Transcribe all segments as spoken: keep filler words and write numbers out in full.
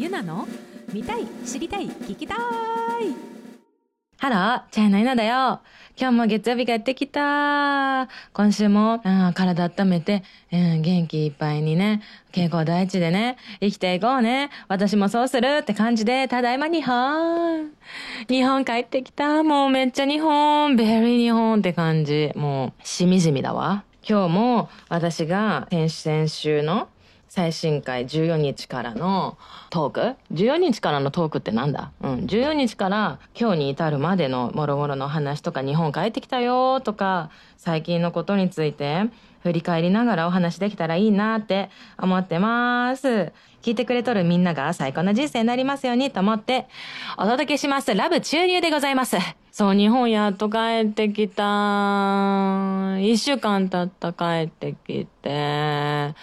ユナの見たい、知りたい、聞きたい。ハロー、チャイナユナだよ。今日も月曜日がやってきた。今週も、うん、体温めて、うん、元気いっぱいにね、健康第一でね、生きていこうね。私もそうするって感じで、ただいま日本。日本帰ってきた。もうめっちゃ日本、ベリー日本って感じ。もう、しみじみだわ。今日も私が先々週の最新回じゅうよっかからのトーク ?じゅうよっかからのトークってなんだ？うん。じゅうよっかから今日に至るまでのもろもろの話とか、日本帰ってきたよとか、最近のことについて振り返りながらお話できたらいいなって思ってます。聞いてくれとるみんなが最高な人生になりますようにと思ってお届けします。ラブ注入でございます。そう、日本やっと帰ってきた。一週間経った帰ってきて。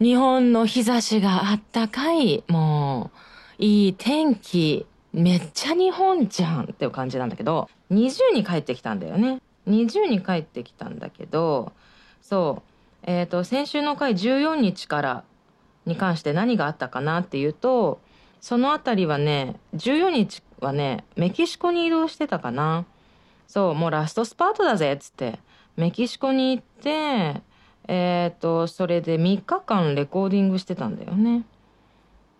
日本の日差しがあったかい、もう、いい天気。めっちゃ日本じゃんっていう感じなんだけど、にじゅうに帰ってきたんだよね。にじゅうに帰ってきたんだけど、そう、えっと、先週の回じゅうよっかからに関して何があったかなっていうと、そのあたりはね、じゅうよっかはね、メキシコに移動してたかな。そう、もうラストスパートだぜっつって、メキシコに行って、えっと、それでみっかかんレコーディングしてたんだよね。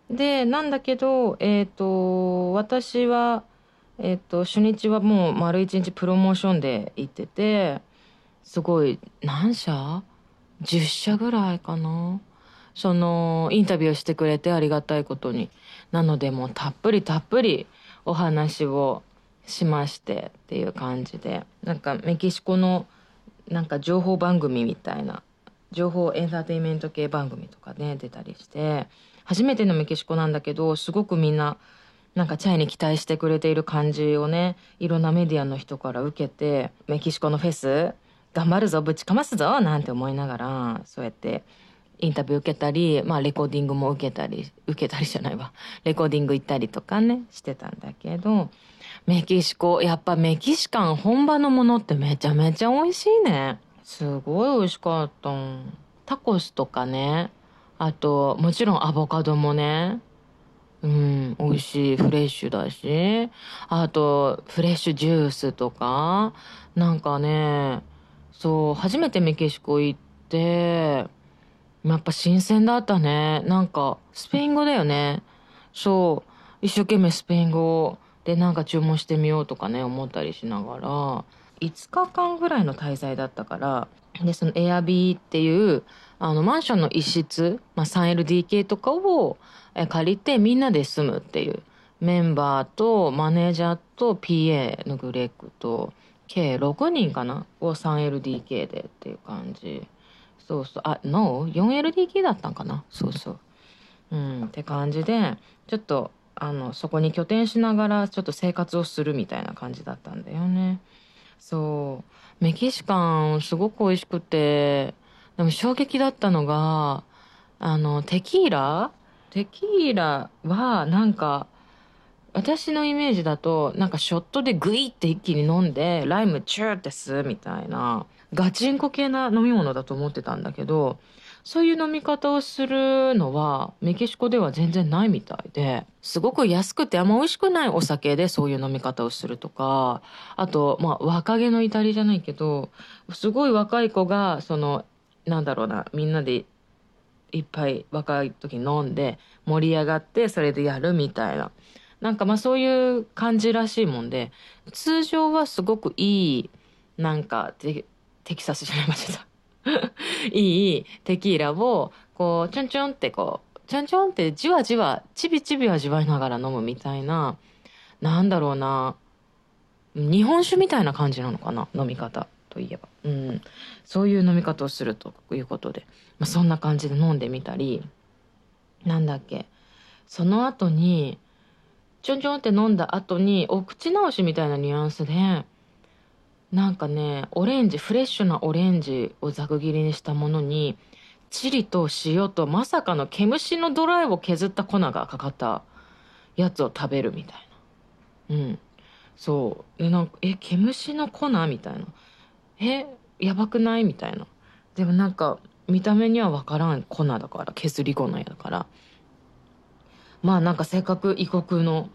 で、なんだけど、えっと、私は、えっと、初日はもう丸一日プロモーションで行ってて、すごい、何社 ?じゅっ 社ぐらいかな。その、インタビューしてくれてありがたいことに。なので、もうたっぷりたっぷりお話をしましてっていう感じで。なんか、メキシコの、なんか情報番組みたいな。情報エンターテインメント系番組とかね、出たりして、初めてのメキシコなんだけど、すごくみんな、なんかチャイに期待してくれている感じをね、いろんなメディアの人から受けて、メキシコのフェス、頑張るぞ、ぶちかますぞ、なんて思いながら、そうやってインタビュー受けたり、まあレコーディングも受けたり、受けたりじゃないわ。レコーディング行ったりとかね、してたんだけど、メキシコ、やっぱメキシカン本場のものってめちゃめちゃ美味しいね。すごい美味しかった。タコスとかね、あと、もちろんアボカドもね、うん、美味しい、フレッシュだし、あと、フレッシュジュースとか、なんかね、そう、初めてメキシコ行って、やっぱ新鮮だったね。なんか、スペイン語だよね。そう、一生懸命スペイン語でなんか注文してみようとかね、思ったりしながら、いつかかんぐらいの滞在だったから、で、そのエアビーっていう、あの、マンションの一室、まあ、スリーエルディーケー とかを借りてみんなで住むっていう、メンバーとマネージャーと ピーエー のグレッグと、計ろくにんかなを スリーエルディーケー でっていう感じ。そうそう。あ、ノー ?よんエルディーケー だったんかな。そうそう。うん、って感じで、ちょっと、あの、そこに拠点しながら、ちょっと生活をするみたいな感じだったんだよね。そう。メキシカン、すごく美味しくて、でも衝撃だったのが、あの、テキーラテキーラは、なんか、私のイメージだと、なんかショットでグイって一気に飲んで、ライムチューって吸うみたいな、ガチンコ系な飲み物だと思ってたんだけど、そういう飲み方をするのは、メキシコでは全然ないみたいで、すごく安くてあんま美味しくないお酒でそういう飲み方をするとか、あと、まあ、若気の至りじゃないけど、すごい若い子が、その、なんだろうな、みんなでいっぱい若い時に飲んで、盛り上がって、それでやるみたいな。なんかまあそういう感じらしいもんで、通常はすごくいい、なんかテ、テキサスじゃない間違えた。いいテキーラを、こう、ちょんちょんってこう、ちょんちょんってじわじわ、ちびちび味わいながら飲むみたいな、なんだろうな、日本酒みたいな感じなのかな、飲み方といえば。うん。そういう飲み方をするということで、まあ、そんな感じで飲んでみたり、なんだっけ、その後に、ちょんちょんって飲んだ後に、お口直しみたいなニュアンスで、なんかね、オレンジ、フレッシュなオレンジをざく切りにしたものに、チリと塩とまさかの毛虫のドライを削った粉がかかったやつを食べるみたいな。うん。そう。で、なんか、え、毛虫の粉みたいな。え、やばくないみたいな。でもなんか、見た目にはわからん粉だから、削り粉やだから。まあなんかせっかく異国の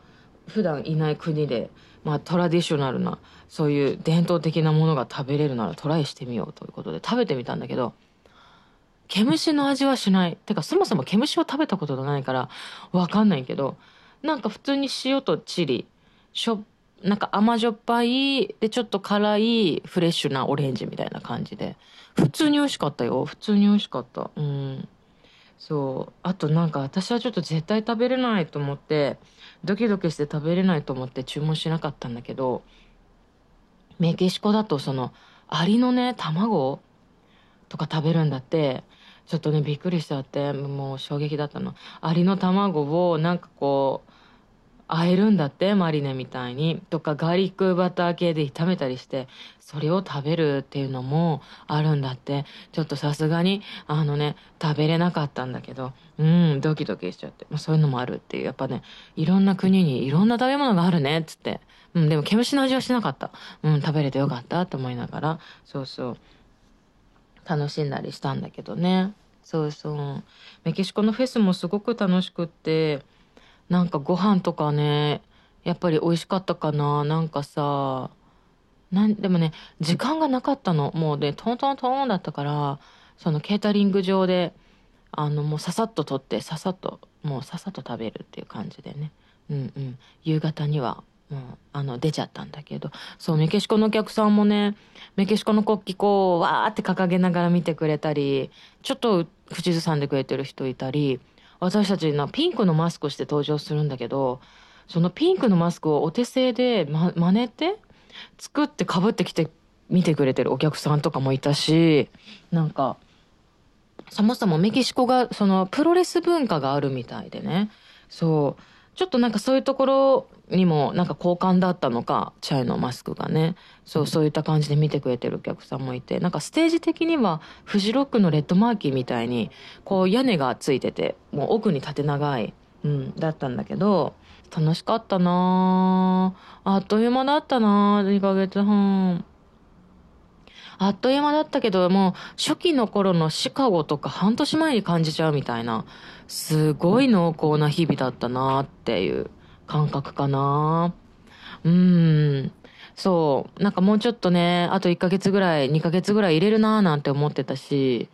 普段いない国で、まあ、トラディショナルなそういう伝統的なものが食べれるならトライしてみようということで食べてみたんだけど、毛虫の味はしない。てかそもそも毛虫を食べたことがないから分かんないけど、なんか普通に塩とチリしょなんか甘じょっぱいでちょっと辛いフレッシュなオレンジみたいな感じで普通に美味しかったよ。普通に美味しかった。うん、そう。あとなんか私はちょっと絶対食べれないと思って、ドキドキして食べれないと思って注文しなかったんだけど、メキシコだとそのアリのね卵とか食べるんだって。ちょっとねびっくりしちゃって、もう衝撃だったの。アリの卵をなんかこうあえるんだって、マリネみたいにとかガーリックバター系で炒めたりして、それを食べるっていうのもあるんだって。ちょっとさすがにあのね食べれなかったんだけど、うんドキドキしちゃって、まあ、そういうのもあるっていう。やっぱねいろんな国にいろんな食べ物があるねっつって、うん、でも毛虫の味はしなかった。うん食べれてよかったと思いながら、そうそう楽しんだりしたんだけどね。そうそうメキシコのフェスもすごく楽しくって、なんかご飯とかねやっぱり美味しかったかな。なんかさなんでもね時間がなかったの。もうねトントントンだったから、そのケータリング上であのもうささっと取ってささっともうささっと食べるっていう感じでね、うんうん夕方にはもうあの出ちゃったんだけど、そうメキシコのお客さんもねメキシコの国旗こうわーって掲げながら見てくれたり、ちょっと口ずさんでくれてる人いたり。私たちなピンクのマスクして登場するんだけど、そのピンクのマスクをお手製で、ま、真似て作ってかぶってきて見てくれてるお客さんとかもいたし、なんかそもそもメキシコがそのプロレス文化があるみたいでね、そうちょっとなんかそういうところにもなんか好感だったのかチャイのマスクがね、そうそういった感じで見てくれてるお客さんもいて、なんかステージ的にはフジロックのレッドマーキーみたいにこう屋根がついててもう奥に縦長い、うん、だったんだけど楽しかったなあ。あっという間だったなあ。にかげつはんあっという間だったけど、もう初期の頃のシカゴとか半年前に感じちゃうみたいな、すごい濃厚な日々だったなっていう感覚かな。うーんそうなんかもうちょっとねあといっかげつぐらいにかげつぐらい入れるなーなんて思ってたし、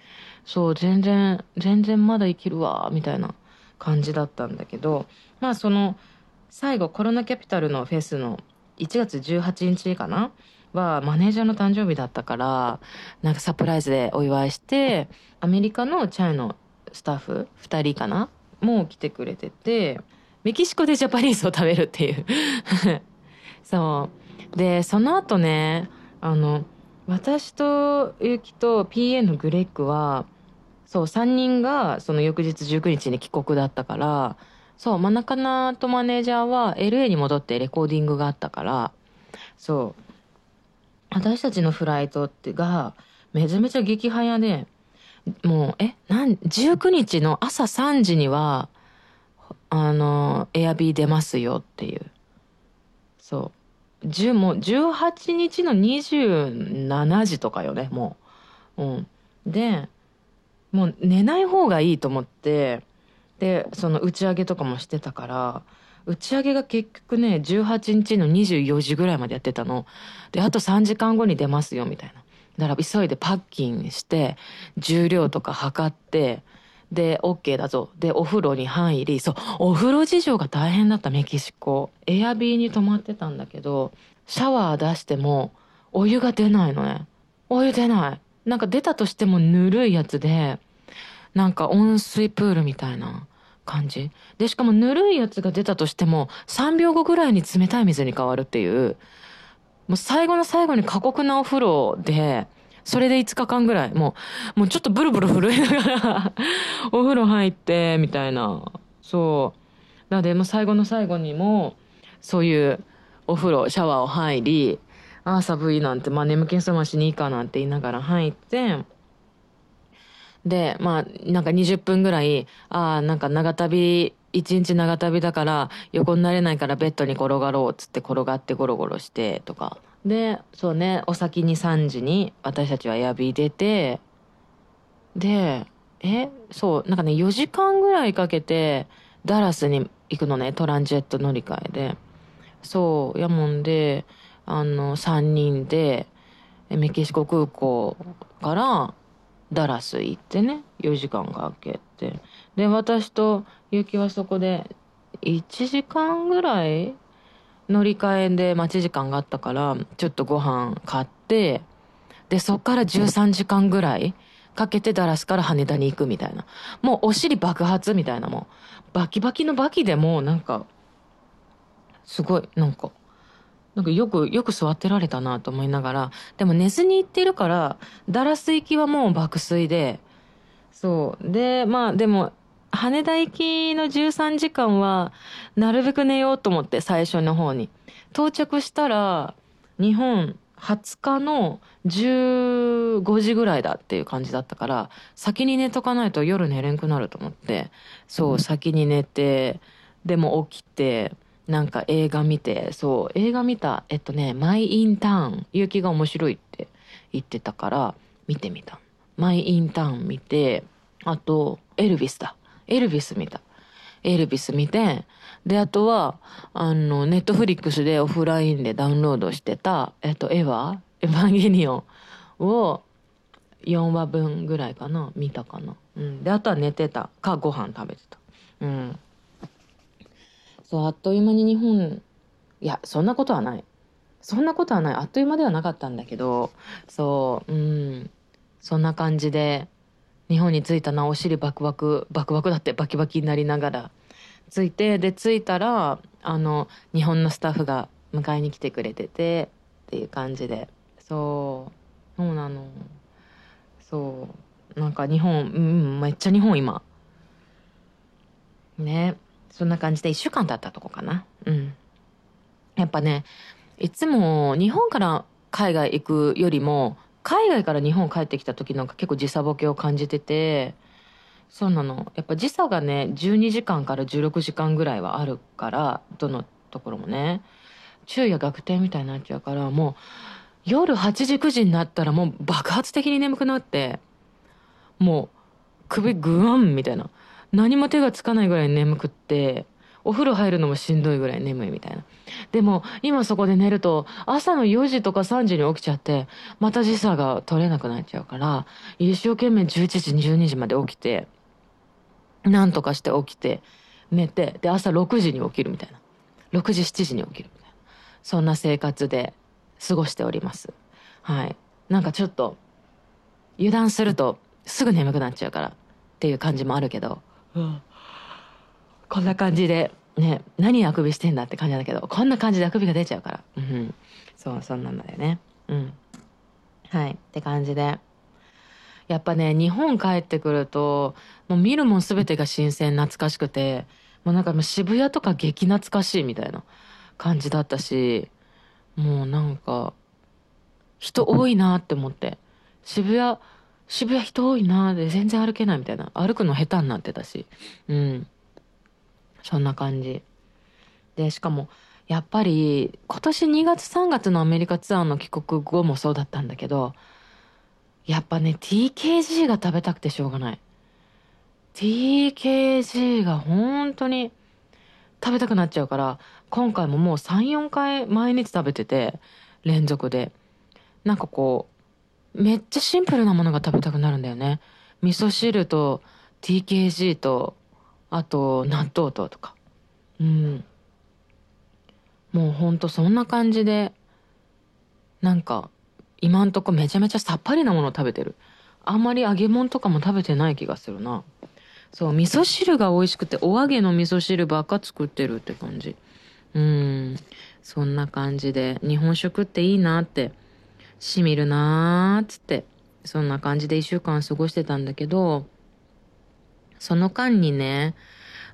そう全然全然まだ生きるわみたいな感じだったんだけど、まあその最後コロナキャピタルのフェスのいちがつじゅうはちにちかなはマネージャーの誕生日だったから、なんかサプライズでお祝いして、アメリカのチャイのスタッフふたりかなもう来てくれてて、メキシコでジャパニーズを食べるっていうそうでその後ねあの私とユキと ピーエー のグレッグはそうさんにんがその翌日じゅうくにちに帰国だったから、そうマナカナとマネージャーは エルエー に戻ってレコーディングがあったから、そう私たちのフライトってがめちゃめちゃ激早で、もうえなんじゅうくにちの朝さんじにはあのエアビー出ますよっていう、そうじゅうもうじゅうはちにちのにじゅうしちじとかよねもう、うん、でもう寝ない方がいいと思って、でその打ち上げとかもしてたから、打ち上げが結局ねじゅうはちにちのにじゅうよじぐらいまでやってたので、あとさんじかんごに出ますよみたいな、だから急いでパッキンして重量とか測って、で OK だぞでお風呂に入り、そうお風呂事情が大変だった。メキシコエアビーに泊まってたんだけど、シャワー出してもお湯が出ないのね。お湯出ない、なんか出たとしてもぬるいやつで、なんか温水プールみたいな感じで、しかもぬるいやつが出たとしてもさんびょうごぐらいに冷たい水に変わるっていう、もう最後の最後に過酷なお風呂で、それでいつかかんぐらいもうもうちょっとブルブル震えながらお風呂入ってみたいな、そうなのでもう最後の最後にもそういうお風呂シャワーを入り、ああ寒いなんて、まあ眠気覚ましにいいかなんて言いながら入って、でまあなんかにじゅっぷんぐらい、ああなんか長旅一日長旅だから横になれないからベッドに転がろうっつって転がってゴロゴロしてとかで、そうねお先にさんじに私たちはエアビー出て、でえそうなんかねよじかんぐらいかけてダラスに行くのね、トランジェット乗り換えで。そうやもんで、あのさんにんでメキシコ空港からダラス行ってね、よじかんが空けて、で私と結城はそこでいちじかんぐらい乗り換えで待ち時間があったから、ちょっとご飯買って、でそっからじゅうさんじかんぐらいかけてダラスから羽田に行くみたいな、もうお尻爆発みたいな、もうバキバキのバキで、もうなんかすごい、なんかなんかよくよく座ってられたなと思いながら、でも寝ずに行ってるから、ダラス行きはもう爆睡で、そうで、まあでも羽田行きのじゅうさんじかんはなるべく寝ようと思って、最初の方に到着したら日本はつかのじゅうごじぐらいだっていう感じだったから、先に寝とかないと夜寝れんくなると思って、そう先に寝て、でも起きてなんか映画見て、そう映画見た、えっとねマイ・インターン、結城が面白いって言ってたから見てみた、マイ・インターン見て、あとエルヴィスだ、エルヴィス見た、エルヴィス見て、であとはあのネットフリックスでオフラインでダウンロードしてた、えっとエヴァエヴァンゲリオンをよんわぶんぐらいかな見たかな、うん、であとは寝てたかご飯食べてた、うん、そう、あっという間に日本、いやそんなことはない、そんなことはない、あっという間ではなかったんだけど、そううんそんな感じで日本に着いたな、お尻バクバクバクバクだって、バキバキになりながら着いて、で着いたらあの日本のスタッフが迎えに来てくれててっていう感じで、そうそうなの、そうなんか日本、うん、めっちゃ日本今ね、そんな感じでいっしゅうかん経ったとこかな、うん、やっぱね、いつも日本から海外行くよりも海外から日本帰ってきた時なんか結構時差ボケを感じてて、そうなの、やっぱ時差がねじゅうにじかんからじゅうろくじかんぐらいはあるから、どのところもね昼夜逆転みたいになっちゃうから、もう夜はちじくじになったらもう爆発的に眠くなって、もう首グワンみたいな、何も手がつかないぐらい眠くって、お風呂入るのもしんどいぐらい眠いみたいな。でも今そこで寝ると朝のよじとかさんじに起きちゃって、また時差が取れなくなっちゃうから、一生懸命じゅういちじじゅうにじまで起きて、なんとかして起きて寝て、で朝ろくじに起きるみたいな、ろくじしちじに起きるみたいな、そんな生活で過ごしております。はい、なんかちょっと油断するとすぐ眠くなっちゃうからっていう感じもあるけど、うん、こんな感じでね、何あくびしてんだって感じなんだけど、こんな感じであくびが出ちゃうから、うん、そうそんなんだよね、うん、はいって感じで、やっぱね日本帰ってくるともう見るもん全てが新鮮、懐かしくて、もうなんかもう渋谷とか激懐かしいみたいな感じだったし、もうなんか人多いなって思って、渋谷渋谷人多いなーで全然歩けないみたいな、歩くの下手になってたし、うんそんな感じで、しかもやっぱり今年にがつさんがつのアメリカツアーの帰国後もそうだったんだけど、やっぱね ティーケージー が食べたくてしょうがない、 ティーケージー が本当に食べたくなっちゃうから、今回ももう さん,よん 回毎日食べてて連続で、なんかこうめっちゃシンプルなものが食べたくなるんだよね。味噌汁と ティーケージー とあと納豆ととか、うんもうほんとそんな感じで、なんか今んとこめちゃめちゃさっぱりなものを食べてる、あんまり揚げ物とかも食べてない気がするな。そう味噌汁が美味しくて、お揚げの味噌汁ばっか作ってるって感じ、うんそんな感じで、日本食っていいなってしみるなーっつって、そんな感じでいっしゅうかん過ごしてたんだけど、その間にね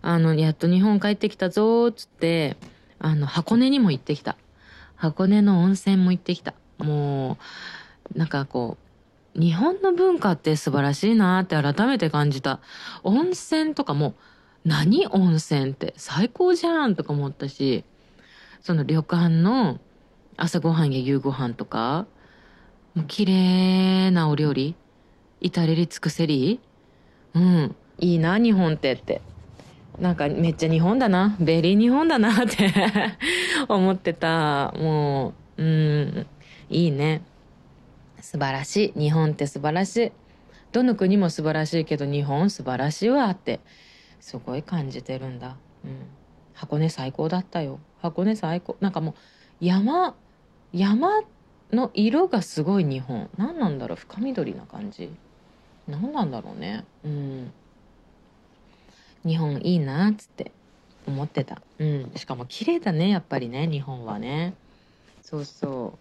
あのやっと日本帰ってきたぞーっつって、あの箱根にも行ってきた、箱根の温泉も行ってきた、もうなんかこう日本の文化って素晴らしいなーって改めて感じた。温泉とかも何温泉って最高じゃんとか思ったし、その旅館の朝ごはんや夕ごはんとかもう綺麗なお料理、至れり尽くせり、うんいいな日本ってってなんかめっちゃ日本だな、ベリー日本だなって思ってた。もう、うん、いいね。素晴らしい。日本って素晴らしい。どの国も素晴らしいけど、日本素晴らしいわって、すごい感じてるんだ。うん。箱根最高だったよ。箱根最高。なんかもう、山、山の色がすごい日本。何なんだろう、深緑な感じ。何なんだろうね。うん。日本いいなっつって思ってた。うん。しかも綺麗だね、やっぱりね、日本はね。そうそ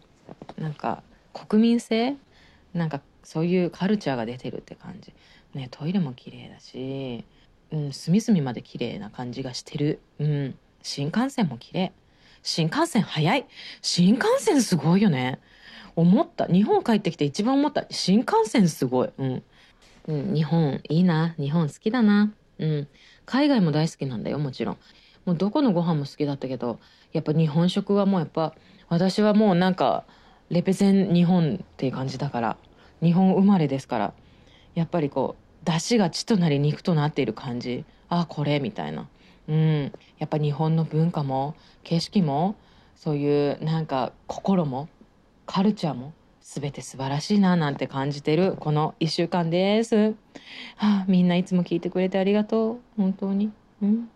う。なんか、国民性なんか、そういうカルチャーが出てるって感じ。ね、トイレも綺麗だし、うん、隅々まで綺麗な感じがしてる。うん。新幹線も綺麗。新幹線早い。新幹線すごいよね。思った。日本帰ってきて一番思った。新幹線すごい。うん。うん、日本いいな。日本好きだな。うん。海外も大好きなんだよ、もちろん。もうどこのご飯も好きだったけど、やっぱ日本食はもうやっぱ、私はもうなんか、レペゼン日本っていう感じだから。日本生まれですから、やっぱりこう出汁が血となり肉となっている感じ、ああこれみたいな、うん、やっぱ日本の文化も景色もそういうなんか心もカルチャーも全て素晴らしいななんて感じてるこのいっしゅうかんです。はあ、みんないつも聞いてくれてありがとう、本当に、うん、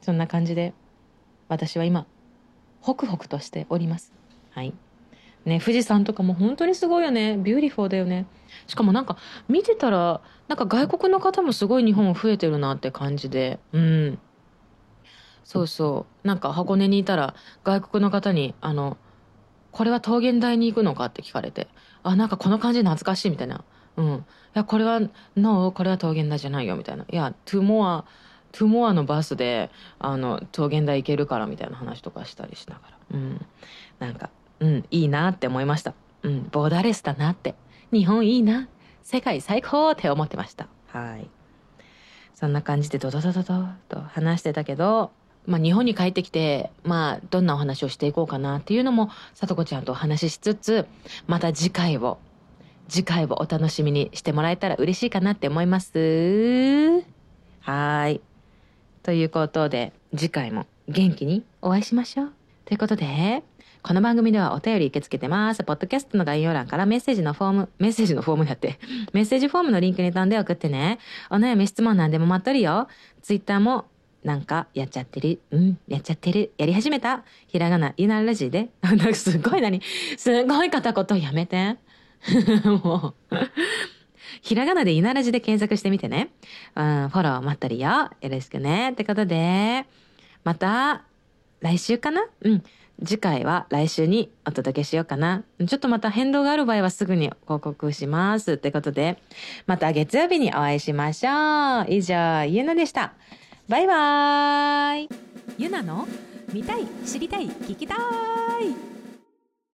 そんな感じで私は今ホクホクとしております。はい。ね、富士山とかも本当にすごいよね。ビューティフルだよね。しかもなんか見てたらなんか外国の方もすごい日本増えてるなって感じで、うん、そうそう。なんか箱根にいたら外国の方にあのこれは桃源台に行くのかって聞かれて、あなんかこの感じ懐かしいみたいな、うん、いやこれはノー、これは桃源台じゃないよみたいな、いやトゥモアトゥモアのバスであの桃源台行けるからみたいな話とかしたりしながら、うん、なんか。うん、いいなって思いました。うん、ボーダーレスだなって。日本いいな。世界最高って思ってました。はい。そんな感じでドドドドドと話してたけど、まあ日本に帰ってきて、まあどんなお話をしていこうかなっていうのも、さとこちゃんとお話ししつつ、また次回を、次回をお楽しみにしてもらえたら嬉しいかなって思います。はい。ということで、次回も元気にお会いしましょう。ということで、この番組ではお便り受け付けてます。ポッドキャストの概要欄からメッセージのフォーム、メッセージのフォームだって、メッセージフォームのリンクに飛んで送ってね。お悩み、質問なんでも待っとるよ。ツイッターもなんかやっちゃってる、うん、やっちゃってる、やり始めた。ひらがな、ユナラジで。なんかすごい何、すごい片言やめて。もう。ひらがなでユナラジで検索してみてね。うん、フォロー待っとるよ。よろしくね。ってことで、また来週かな？うん。次回は来週にお届けしようかな。ちょっとまた変動がある場合はすぐに報告します。ってことで、また月曜日にお会いしましょう。以上、ユナでした。バイバーイ。ユナの見たい、知りたい、聞きたい。